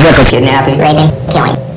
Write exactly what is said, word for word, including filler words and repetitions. Vehicle kidnapping, raping, killing.